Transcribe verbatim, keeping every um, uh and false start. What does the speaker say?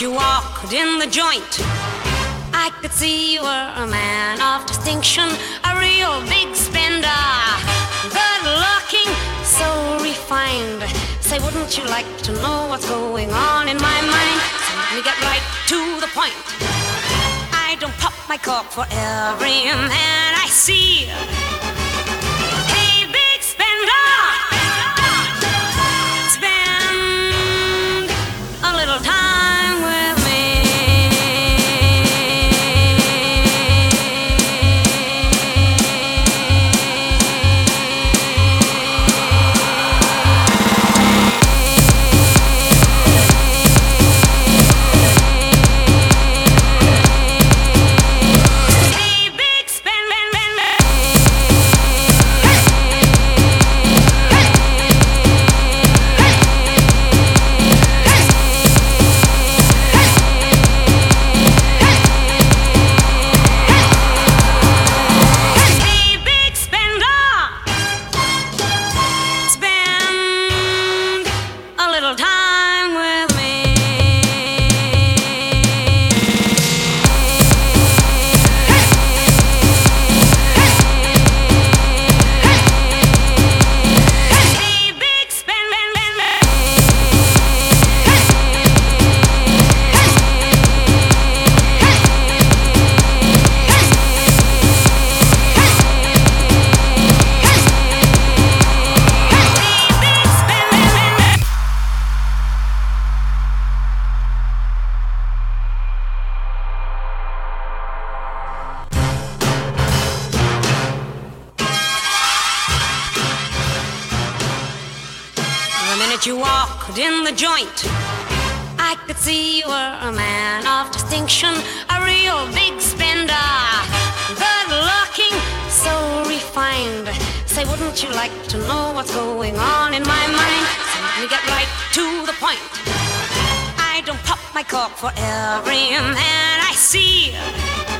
that you walked in the joint, I could see you were a man of distinction, a real big spender, good looking, so refined. Say, wouldn't you like to know what's going on in my mind? So let me get right to the point. I don't pop my cork for every man I see. Hey, big spender, spend a little time with me. You walked in the joint, I could see you were a man of distinction, a real big spender, good looking, so refined. Say, wouldn't you like to know what's going on in my mind? So let me get right to the point. I don't pop my cork for every man I see.